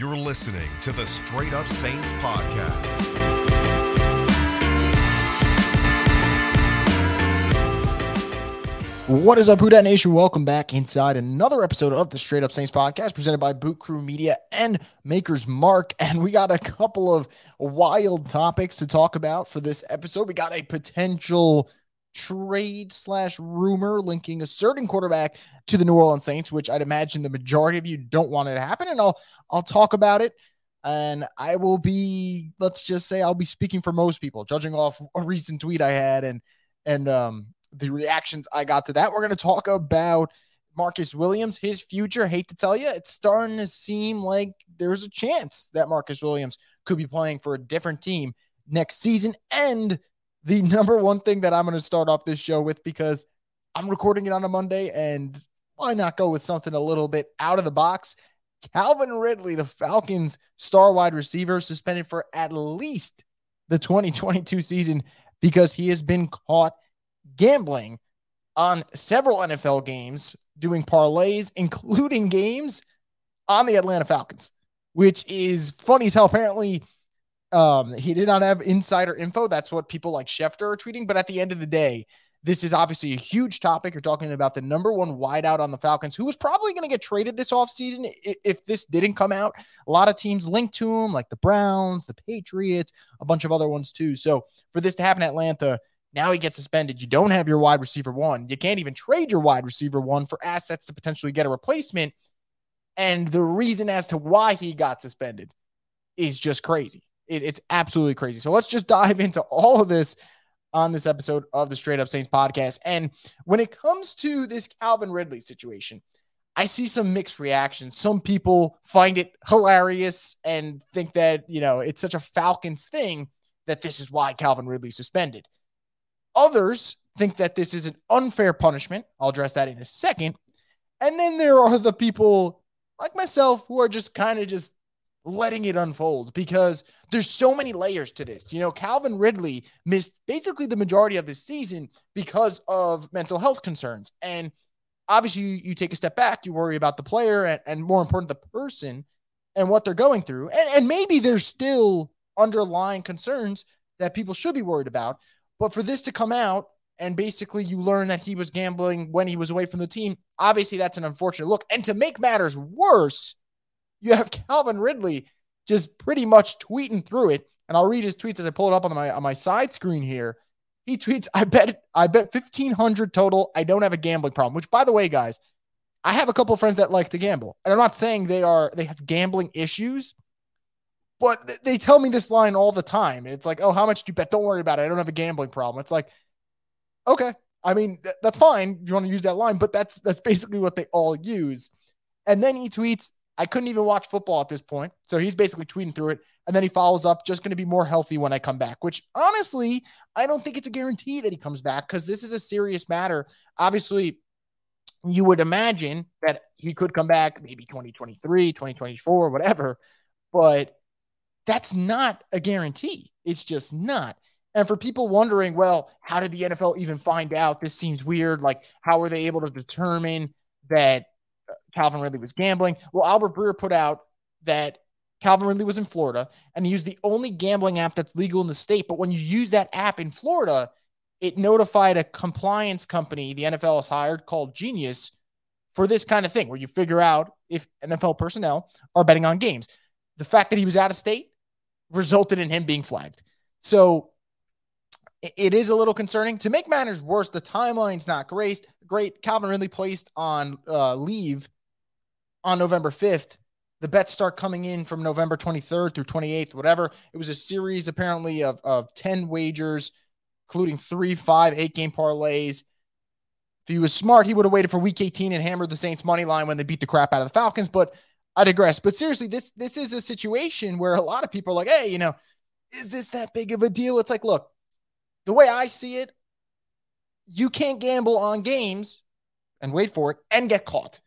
You're listening to the Straight Up Saints Podcast. What is up, Houdat Nation? Welcome back inside another episode of the Straight Up Saints Podcast presented by Boot Crew Media and Makers Mark. And we got a couple of wild topics to talk about for this episode. We got a potential trade slash rumor linking a certain quarterback to the New Orleans Saints, which I'd imagine the majority of you don't want it to happen. And I'll talk about it. And I will be, let's just say I'll be speaking for most people, judging off a recent tweet I had and the reactions I got to that. We're going to talk about Marcus Williams, his future. Hate to tell you, it's starting to seem like there's a chance that Marcus Williams could be playing for a different team next season. And the number one thing that I'm going to start off this show with, because I'm recording it on a Monday, and why not go with something a little bit out of the box? Calvin Ridley, the Falcons' star wide receiver, suspended for at least the 2022 season because he has been caught gambling on several NFL games, doing parlays, including games on the Atlanta Falcons, which is funny as hell. Apparently, he did not have insider info. That's what people like Schefter are tweeting. But at the end of the day, this is obviously a huge topic. You're talking about the number one wideout on the Falcons, who was probably going to get traded this offseason if this didn't come out. A lot of teams linked to him, like the Browns, the Patriots, a bunch of other ones too. So for this to happen in Atlanta, now he gets suspended. You don't have your wide receiver one. You can't even trade your wide receiver one for assets to potentially get a replacement. And the reason as to why he got suspended is just crazy. It's absolutely crazy. So let's just dive into all of this on this episode of the Straight Up Saints Podcast. And when it comes to this Calvin Ridley situation, I see some mixed reactions. Some people find it hilarious and think that, you know, it's such a Falcons thing that this is why Calvin Ridley suspended. Others think that this is an unfair punishment. I'll address that in a second. And then there are the people like myself who are just kind of just letting it unfold, because there's so many layers to this. You know, Calvin Ridley missed basically the majority of the season because of mental health concerns. And obviously you take a step back, you worry about the player and more important, the person and what they're going through. And maybe there's still underlying concerns that people should be worried about. But for this to come out and basically you learn that he was gambling when he was away from the team, obviously that's an unfortunate look. And to make matters worse, you have Calvin Ridley just pretty much tweeting through it. And I'll read his tweets as I pull it up on my side screen here. He tweets, I bet 1,500 total. I don't have a gambling problem, which, by the way, guys, I have a couple of friends that like to gamble. And I'm not saying they have gambling issues, but they tell me this line all the time. It's like, oh, how much do you bet? Don't worry about it. I don't have a gambling problem. It's like, okay. I mean, that's fine. You want to use that line, but that's basically what they all use. And then he tweets, I couldn't even watch football at this point. So he's basically tweeting through it. And then he follows up, just going to be more healthy when I come back, which honestly, I don't think it's a guarantee that he comes back, because this is a serious matter. Obviously, you would imagine that he could come back maybe 2023, 2024, whatever. But that's not a guarantee. It's just not. And for people wondering, well, how did the NFL even find out? This seems weird. Like, how were they able to determine that Calvin Ridley was gambling? Well, Albert Breer put out that Calvin Ridley was in Florida and he used the only gambling app that's legal in the state. But when you use that app in Florida, it notified a compliance company the NFL has hired called Genius for this kind of thing, where you figure out if NFL personnel are betting on games. The fact that he was out of state resulted in him being flagged. So it is a little concerning. To make matters worse, the timeline's not great. Calvin Ridley placed on leave on November 5th. The bets start coming in from November 23rd through 28th, whatever. It was a series apparently of 10 wagers, including 3, 5, 8-game parlays. If he was smart, he would have waited for week 18 and hammered the Saints money line when they beat the crap out of the Falcons, but I digress. But seriously, this is a situation where a lot of people are like, hey, you know, is this that big of a deal? It's like, look, the way I see it, you can't gamble on games, and wait for it, and get caught.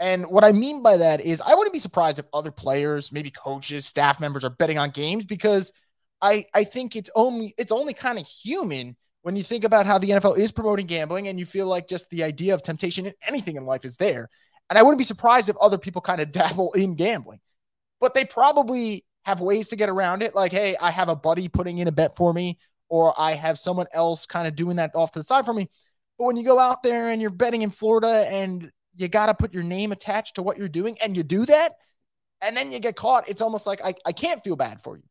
And what I mean by that is I wouldn't be surprised if other players, maybe coaches, staff members are betting on games, because I think it's only kind of human when you think about how the NFL is promoting gambling and you feel like just the idea of temptation in anything in life is there. And I wouldn't be surprised if other people kind of dabble in gambling. but they probably have ways to get around it. Like, hey, I have a buddy putting in a bet for me, or I have someone else kind of doing that off to the side for me. But when you go out there and you're betting in Florida and you got to put your name attached to what you're doing, and you do that, and then you get caught, it's almost like I can't feel bad for you.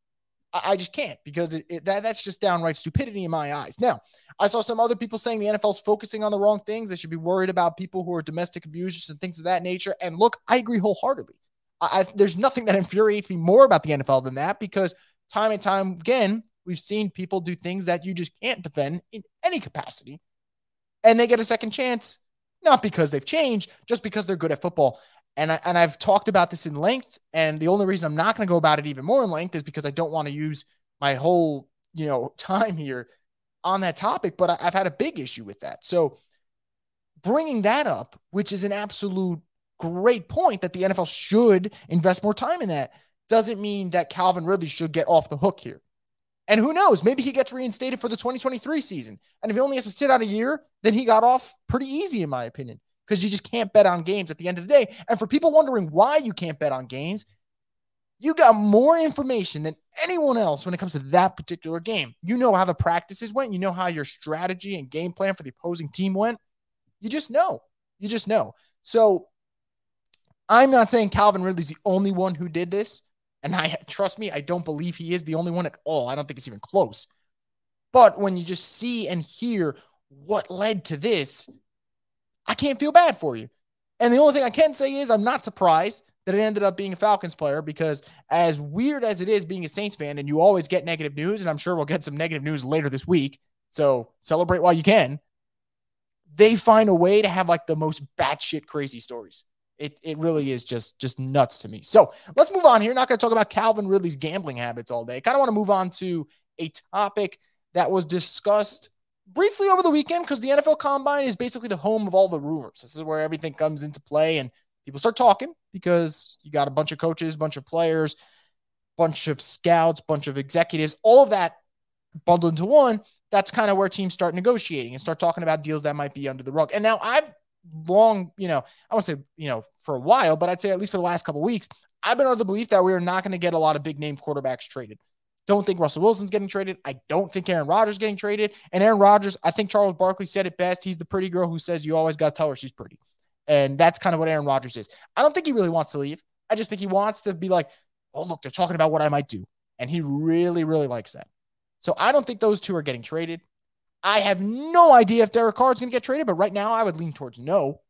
I just can't, because that's just downright stupidity in my eyes. Now, I saw some other people saying the NFL's focusing on the wrong things. They should be worried about people who are domestic abusers and things of that nature. And look, I agree wholeheartedly. There's nothing that infuriates me more about the NFL than that, because time and time again, we've seen people do things that you just can't defend in any capacity, and they get a second chance, not because they've changed, just because they're good at football. And I've talked about this in length, and the only reason I'm not going to go about it even more in length is because I don't want to use my whole, time here on that topic, but I've had a big issue with that. So bringing that up, which is an absolute great point that the NFL should invest more time in that, doesn't mean that Calvin Ridley should get off the hook here. And who knows, maybe he gets reinstated for the 2023 season. And if he only has to sit out a year, then he got off pretty easy, in my opinion, because you just can't bet on games at the end of the day. And for people wondering why you can't bet on games, you got more information than anyone else when it comes to that particular game. You know how the practices went. You know how your strategy and game plan for the opposing team went. You just know. So I'm not saying Calvin Ridley's the only one who did this. And trust me, I don't believe he is the only one at all. I don't think it's even close. But when you just see and hear what led to this, I can't feel bad for you. And the only thing I can say is I'm not surprised that it ended up being a Falcons player, because as weird as it is being a Saints fan, and you always get negative news, and I'm sure we'll get some negative news later this week, so celebrate while you can, they find a way to have like the most batshit crazy stories. It really is just nuts to me. So let's move on here. Not going to talk about Calvin Ridley's gambling habits all day. I kind of want to move on to a topic that was discussed briefly over the weekend, because the NFL Combine is basically the home of all the rumors. This is where everything comes into play and people start talking, because you got a bunch of coaches, bunch of players, bunch of scouts, bunch of executives, all of that bundled into one. That's kind of where teams start negotiating and start talking about deals that might be under the rug. And now I've long, I won't say, for a while, but I'd say at least for the last couple of weeks, I've been under the belief that we are not going to get a lot of big name quarterbacks traded. Don't think Russell Wilson's getting traded. I don't think Aaron Rodgers is getting traded. And Aaron Rodgers, I think Charles Barkley said it best. He's the pretty girl who says you always got to tell her she's pretty. And that's kind of what Aaron Rodgers is. I don't think he really wants to leave. I just think he wants to be like, oh, look, they're talking about what I might do. And he really, really likes that. So I don't think those two are getting traded. I have no idea if Derek Carr is going to get traded, but right now I would lean towards no.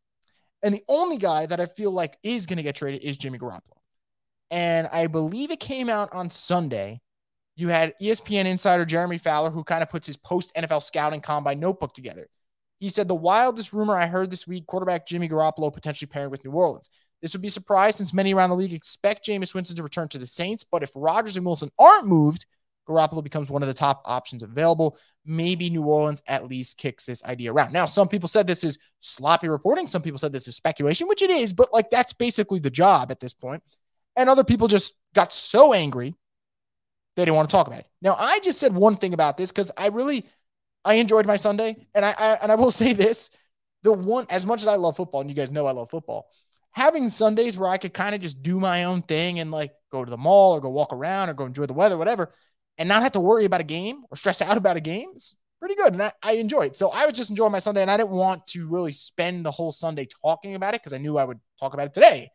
And the only guy that I feel like is going to get traded is Jimmy Garoppolo. And I believe it came out on Sunday. You had ESPN insider Jeremy Fowler, who kind of puts his post-NFL scouting combine notebook together. He said, the wildest rumor I heard this week, quarterback Jimmy Garoppolo potentially paired with New Orleans. This would be a surprise since many around the league expect Jameis Winston to return to the Saints, but if Rodgers and Wilson aren't moved, Garoppolo becomes one of the top options available. Maybe New Orleans at least kicks this idea around. Now, some people said this is sloppy reporting. Some people said this is speculation, which it is, but like that's basically the job at this point. And other people just got so angry they didn't want to talk about it. Now, I just said one thing about this because I enjoyed my Sunday. And I will say this, as much as I love football, and you guys know I love football, having Sundays where I could kind of just do my own thing and like go to the mall or go walk around or go enjoy the weather, whatever, and not have to worry about a game or stress out about a game is pretty good. And I enjoy it. So I was just enjoying my Sunday, and I didn't want to really spend the whole Sunday talking about it because I knew I would talk about it today.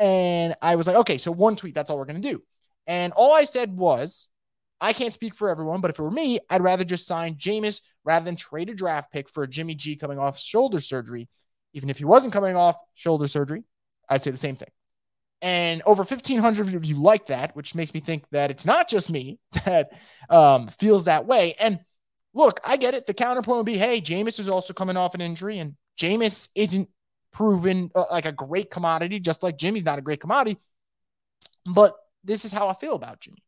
And I was like, okay, so one tweet, that's all we're going to do. And all I said was, I can't speak for everyone, but if it were me, I'd rather just sign Jameis rather than trade a draft pick for Jimmy G coming off shoulder surgery. Even if he wasn't coming off shoulder surgery, I'd say the same thing. And over 1,500 of you like that, which makes me think that it's not just me that feels that way. And look, I get it. The counterpoint would be, hey, Jameis is also coming off an injury, and Jameis isn't proven like a great commodity, just like Jimmy's not a great commodity. But this is how I feel about Jimmy.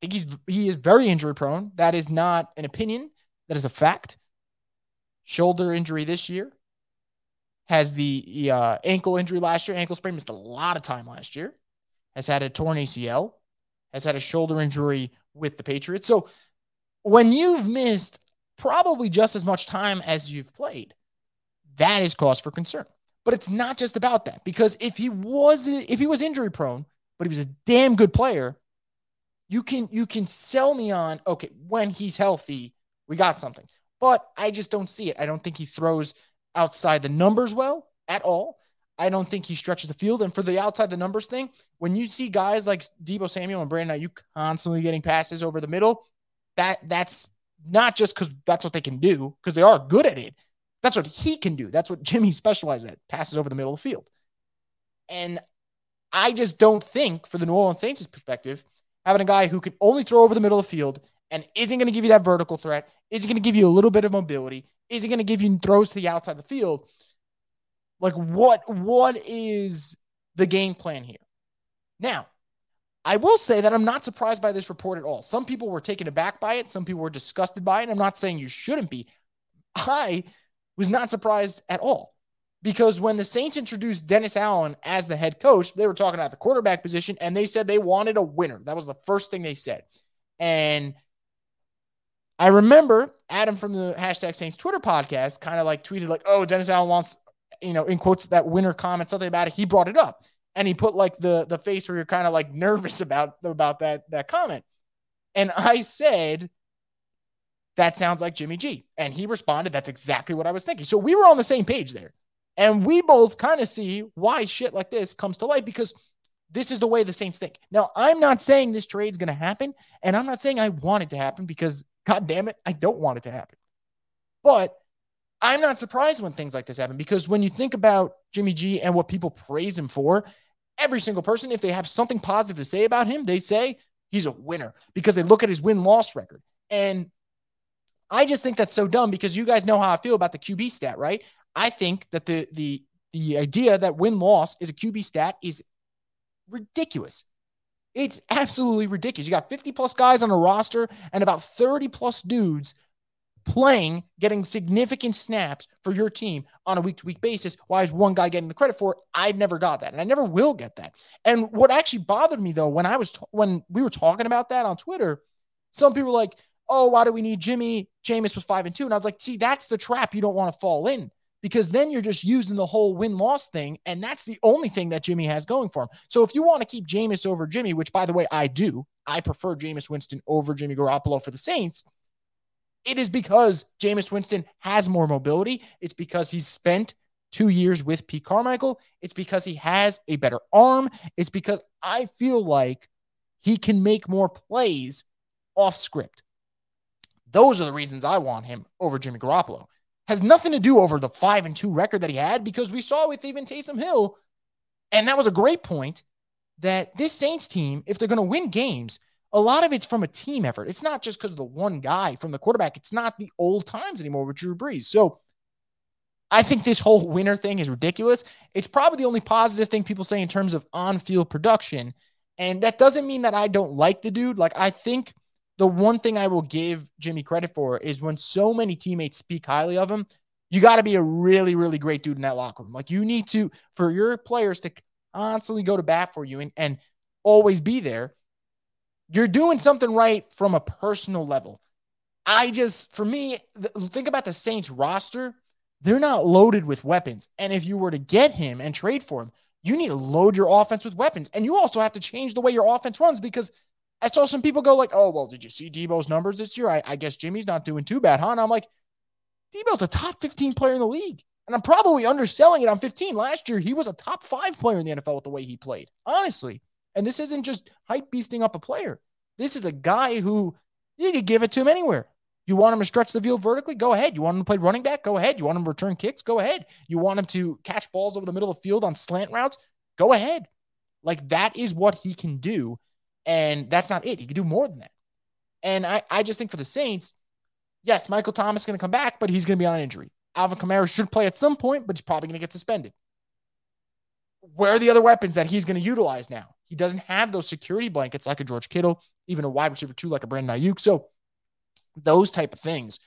I think he is very injury prone. That is not an opinion. That is a fact. Shoulder injury this year. Has the ankle injury last year. Ankle sprain, missed a lot of time last year. Has had a torn ACL. Has had a shoulder injury with the Patriots. So when you've missed probably just as much time as you've played, that is cause for concern. But it's not just about that. Because if he was injury prone, but he was a damn good player. You can sell me on, okay, when he's healthy, we got something. But I just don't see it. I don't think he throws outside the numbers well at all. I don't think he stretches the field. And for the outside the numbers thing, when you see guys like Debo Samuel and Brandon Aiyuk constantly getting passes over the middle, that's not just because that's what they can do, because they are good at it. That's what he can do. That's what Jimmy specializes at, passes over the middle of the field. And I just don't think, for the New Orleans Saints' perspective, having a guy who can only throw over the middle of the field and isn't going to give you that vertical threat, isn't going to give you a little bit of mobility, isn't going to give you throws to the outside of the field. Like, what is the game plan here? Now, I will say that I'm not surprised by this report at all. Some people were taken aback by it. Some people were disgusted by it. I'm not saying you shouldn't be. I was not surprised at all, because when the Saints introduced Dennis Allen as the head coach, they were talking about the quarterback position, and they said they wanted a winner. That was the first thing they said. And I remember Adam from the Hashtag Saints Twitter podcast kind of like tweeted like, oh, Dennis Allen wants, you know, in quotes, that winner comment, something about it. He brought it up. And he put like the face where you're kind of like nervous about that comment. And I said, that sounds like Jimmy G. And he responded, that's exactly what I was thinking. So we were on the same page there. And we both kind of see why shit like this comes to light, because this is the way the Saints think. Now, I'm not saying this trade's going to happen, and I'm not saying I want it to happen, because God damn it, I don't want it to happen. But I'm not surprised when things like this happen, because when you think about Jimmy G and what people praise him for, every single person, if they have something positive to say about him, they say he's a winner, because they look at his win-loss record. And I just think that's so dumb, because you guys know how I feel about the QB stat, right? I think that the idea that win-loss is a QB stat is ridiculous. It's absolutely ridiculous. You got 50-plus guys on a roster and about 30-plus dudes playing, getting significant snaps for your team on a week-to-week basis. Why is one guy getting the credit for it? I never got that, and I never will get that. And what actually bothered me, though, when we were talking about that on Twitter, some people were like, oh, why do we need Jimmy? Jameis was 5-2. And I was like, see, that's the trap you don't want to fall in, because then you're just using the whole win-loss thing, and that's the only thing that Jimmy has going for him. So if you want to keep Jameis over Jimmy, which, by the way, I do, I prefer Jameis Winston over Jimmy Garoppolo for the Saints, it is because Jameis Winston has more mobility. It's because he's spent 2 years with Pete Carmichael. It's because he has a better arm. It's because I feel like he can make more plays off script. Those are the reasons I want him over Jimmy Garoppolo. Has nothing to do over the 5-2 record that he had, because we saw with even Taysom Hill, and that was a great point, that this Saints team, if they're going to win games, a lot of it's from a team effort. It's not just because of the one guy from the quarterback. It's not the old times anymore with Drew Brees. So I think this whole winner thing is ridiculous. It's probably the only positive thing people say in terms of on-field production. And that doesn't mean that I don't like the dude. Like, I think the one thing I will give Jimmy credit for is when so many teammates speak highly of him, you got to be a really, really great dude in that locker room. Like, you need to, for your players to constantly go to bat for you and always be there, you're doing something right from a personal level. Think about the Saints roster. They're not loaded with weapons. And if you were to get him and trade for him, you need to load your offense with weapons. And you also have to change the way your offense runs, because I saw some people go like, oh, well, did you see Debo's numbers this year? I guess Jimmy's not doing too bad, huh? And I'm like, Debo's a top 15 player in the league. And I'm probably underselling it on 15. Last year, he was a top 5 player in the NFL with the way he played, honestly. And this isn't just hype-beasting up a player. This is a guy who you could give it to him anywhere. You want him to stretch the field vertically? Go ahead. You want him to play running back? Go ahead. You want him to return kicks? Go ahead. You want him to catch balls over the middle of the field on slant routes? Go ahead. Like, that is what he can do, and that's not it. He can do more than that. And I just think for the Saints, yes, Michael Thomas is going to come back, but he's going to be on an injury. Alvin Kamara should play at some point, but he's probably going to get suspended. Where are the other weapons that he's going to utilize now? He doesn't have those security blankets like a George Kittle, even a wide receiver too, like a Brandon Aiyuk. So those type of things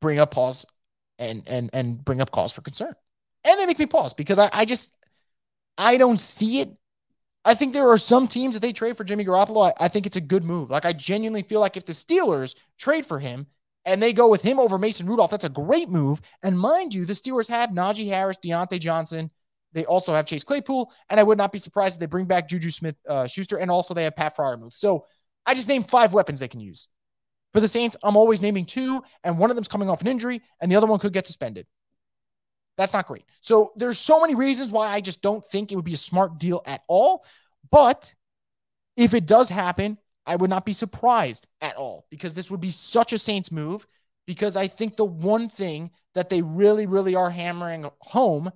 bring up pause and bring up cause for concern. And they make me pause, because I don't see it. I think there are some teams that they trade for Jimmy Garoppolo. I think it's a good move. Like, I genuinely feel like if the Steelers trade for him and they go with him over Mason Rudolph, that's a great move. And mind you, the Steelers have Najee Harris, Diontay Johnson, They also have Chase Claypool, and I would not be surprised if they bring back Juju Smith-Schuster, and also they have Pat Freiermuth. So I just named 5 weapons they can use. For the Saints, I'm always naming 2, and one of them's coming off an injury, and the other one could get suspended. That's not great. So there's so many reasons why I just don't think it would be a smart deal at all. But if it does happen, I would not be surprised at all, because this would be such a Saints move, because I think the one thing that they really, really are hammering home,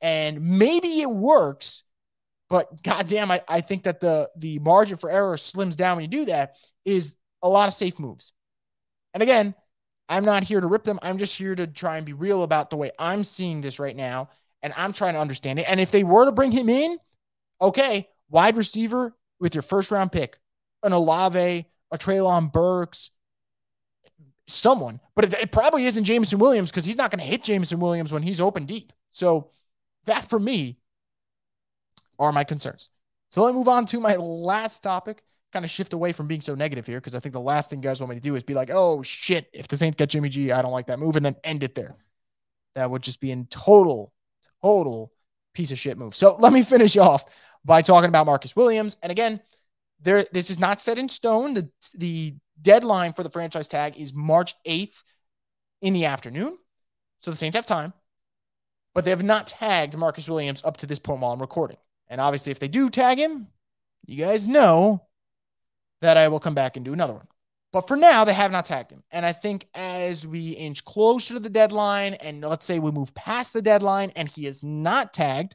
and maybe it works, but goddamn, I think that the margin for error slims down when you do that, is a lot of safe moves. And again, I'm not here to rip them. I'm just here to try and be real about the way I'm seeing this right now, and I'm trying to understand it. And if they were to bring him in, okay, wide receiver with your first-round pick, an Olave, a Treylon Burks, someone. But it probably isn't Jameson Williams, because he's not going to hit Jameson Williams when he's open deep. So that, for me, are my concerns. So let me move on to my last topic, kind of shift away from being so negative here, because I think the last thing you guys want me to do is be like, oh, shit, if the Saints get Jimmy G, I don't like that move, and then end it there. That would just be a total piece of shit move. So let me finish off by talking about Marcus Williams. And again, this is not set in stone. The deadline for the franchise tag is March 8th in the afternoon. So the Saints have time, but they have not tagged Marcus Williams up to this point while I'm recording. And obviously, if they do tag him, you guys know that I will come back and do another one. But for now, they have not tagged him. And I think as we inch closer to the deadline, and let's say we move past the deadline and he is not tagged,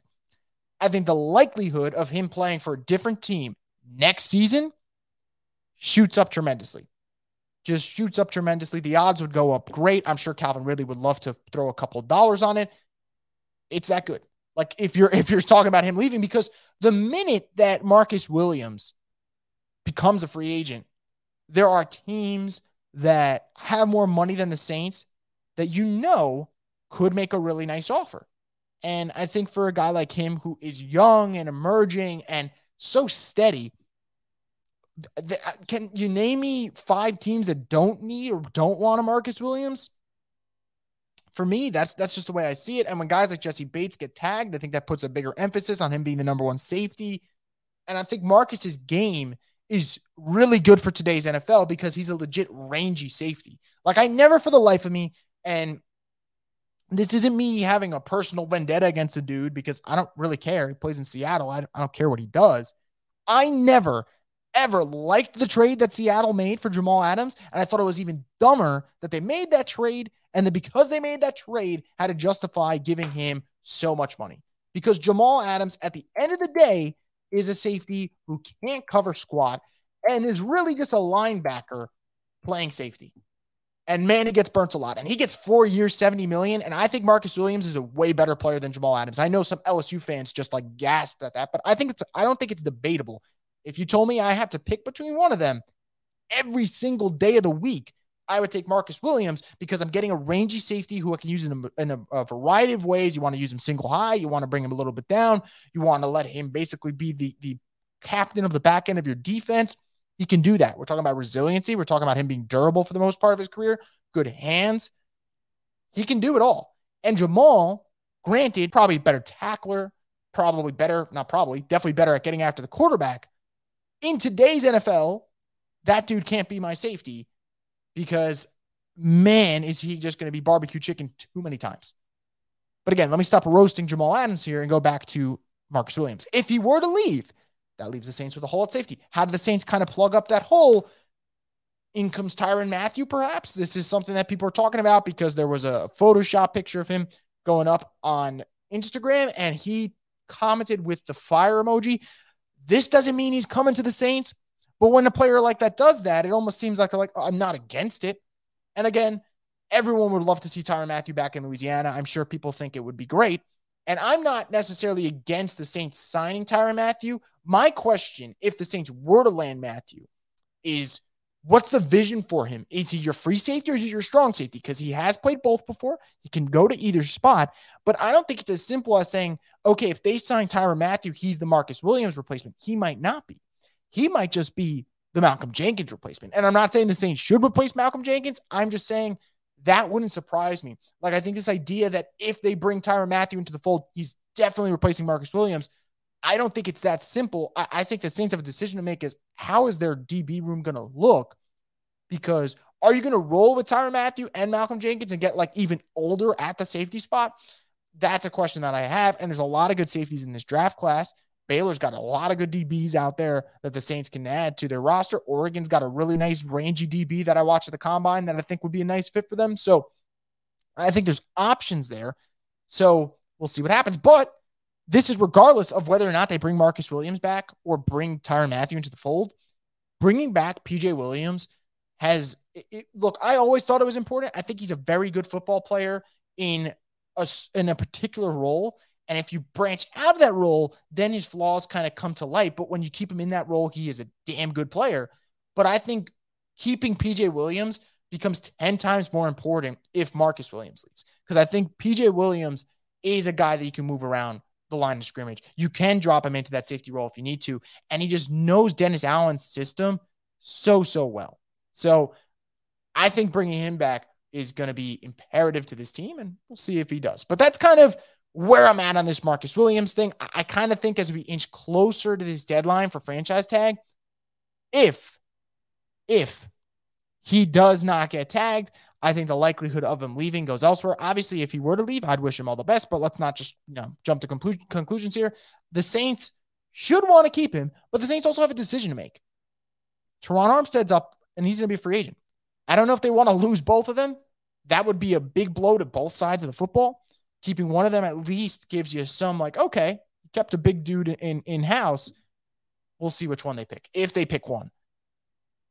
I think the likelihood of him playing for a different team next season shoots up tremendously. Just shoots up tremendously. The odds would go up great. I'm sure Calvin Ridley would love to throw a couple of dollars on it. It's that good. Like, if you're talking about him leaving, because the minute that Marcus Williams becomes a free agent, there are teams that have more money than the Saints that could make a really nice offer. And I think for a guy like him, who is young and emerging and so steady, can you name me 5 teams that don't need or don't want a Marcus Williams? For me, that's just the way I see it. And when guys like Jesse Bates get tagged, I think that puts a bigger emphasis on him being the number one safety. And I think Marcus's game is really good for today's NFL, because he's a legit rangy safety. Like, I never for the life of me, and this isn't me having a personal vendetta against a dude, because I don't really care. He plays in Seattle. I don't care what he does. I never, ever liked the trade that Seattle made for Jamal Adams, and I thought it was even dumber that they made that trade, and that because they made that trade, had to justify giving him so much money. Because Jamal Adams, at the end of the day, is a safety who can't cover squat and is really just a linebacker playing safety. And man, he gets burnt a lot. And he gets 4 years, $70 million. And I think Marcus Williams is a way better player than Jamal Adams. I know some LSU fans just like gasped at that, but I don't think it's debatable. If you told me I have to pick between one of them every single day of the week, I would take Marcus Williams, because I'm getting a rangy safety who I can use in a variety of ways. You want to use him single high. You want to bring him a little bit down. You want to let him basically be the captain of the back end of your defense. He can do that. We're talking about resiliency. We're talking about him being durable for the most part of his career. Good hands. He can do it all. And Jamal, granted, probably a better tackler, definitely better at getting after the quarterback. In today's NFL, that dude can't be my safety, because, man, is he just going to be barbecue chicken too many times. But again, let me stop roasting Jamal Adams here and go back to Marcus Williams. If he were to leave, that leaves the Saints with a hole at safety. How do the Saints kind of plug up that hole? In comes Tyrann Mathieu, perhaps. This is something that people are talking about, because there was a Photoshop picture of him going up on Instagram, and he commented with the fire emoji. This doesn't mean he's coming to the Saints. But when a player like that does that, it almost seems like they're like, oh, I'm not against it. And again, everyone would love to see Tyrann Mathieu back in Louisiana. I'm sure people think it would be great. And I'm not necessarily against the Saints signing Tyrann Mathieu. My question, if the Saints were to land Mathieu, is what's the vision for him? Is he your free safety or is he your strong safety? Because he has played both before. He can go to either spot. But I don't think it's as simple as saying, okay, if they sign Tyrann Mathieu, he's the Marcus Williams replacement. He might not be. He might just be the Malcolm Jenkins replacement. And I'm not saying the Saints should replace Malcolm Jenkins. I'm just saying that wouldn't surprise me. Like, I think this idea that if they bring Tyrann Mathieu into the fold, he's definitely replacing Marcus Williams. I don't think it's that simple. I think the Saints have a decision to make is how is their DB room going to look? Because are you going to roll with Tyrann Mathieu and Malcolm Jenkins and get like even older at the safety spot? That's a question that I have. And there's a lot of good safeties in this draft class. Baylor's got a lot of good DBs out there that the Saints can add to their roster. Oregon's got a really nice rangy DB that I watched at the Combine that I think would be a nice fit for them. So I think there's options there. So we'll see what happens. But this is regardless of whether or not they bring Marcus Williams back or bring Tyrann Mathieu into the fold. Bringing back P.J. Williams has look, I always thought it was important. I think he's a very good football player in a particular role. And if you branch out of that role, then his flaws kind of come to light. But when you keep him in that role, he is a damn good player. But I think keeping P.J. Williams becomes 10 times more important if Marcus Williams leaves. Because I think P.J. Williams is a guy that you can move around the line of scrimmage. You can drop him into that safety role if you need to. And he just knows Dennis Allen's system so well. So I think bringing him back is going to be imperative to this team. And we'll see if he does. But that's kind of where I'm at on this Marcus Williams thing. I kind of think as we inch closer to this deadline for franchise tag, if he does not get tagged, I think the likelihood of him leaving goes elsewhere. Obviously, if he were to leave, I'd wish him all the best, but let's not just jump to conclusions here. The Saints should want to keep him, but the Saints also have a decision to make. Teron Armstead's up, and he's going to be a free agent. I don't know if they want to lose both of them. That would be a big blow to both sides of the football. Keeping one of them at least gives you some like, okay, you kept a big dude in-house. We'll see which one they pick. If they pick one,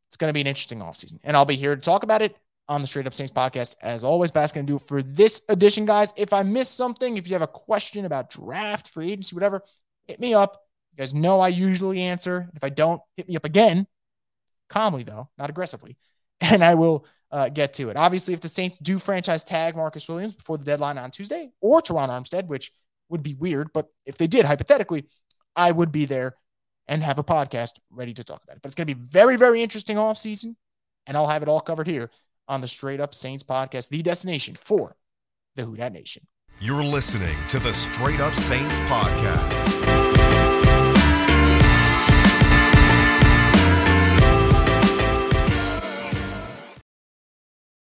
it's going to be an interesting offseason, and I'll be here to talk about it on the Straight Up Saints podcast. As always, that's going to do it for this edition, guys. If I missed something, if you have a question about draft, free agency, whatever, hit me up. You guys know I usually answer. If I don't, hit me up again. Calmly, though, not aggressively. And I will get to it. Obviously, if the Saints do franchise tag Marcus Williams before the deadline on Tuesday or Teron Armstead, which would be weird, but if they did, hypothetically, I would be there and have a podcast ready to talk about it. But it's going to be very, very interesting offseason, and I'll have it all covered here on the Straight Up Saints podcast, the destination for the Who Dat Nation. You're listening to the Straight Up Saints podcast.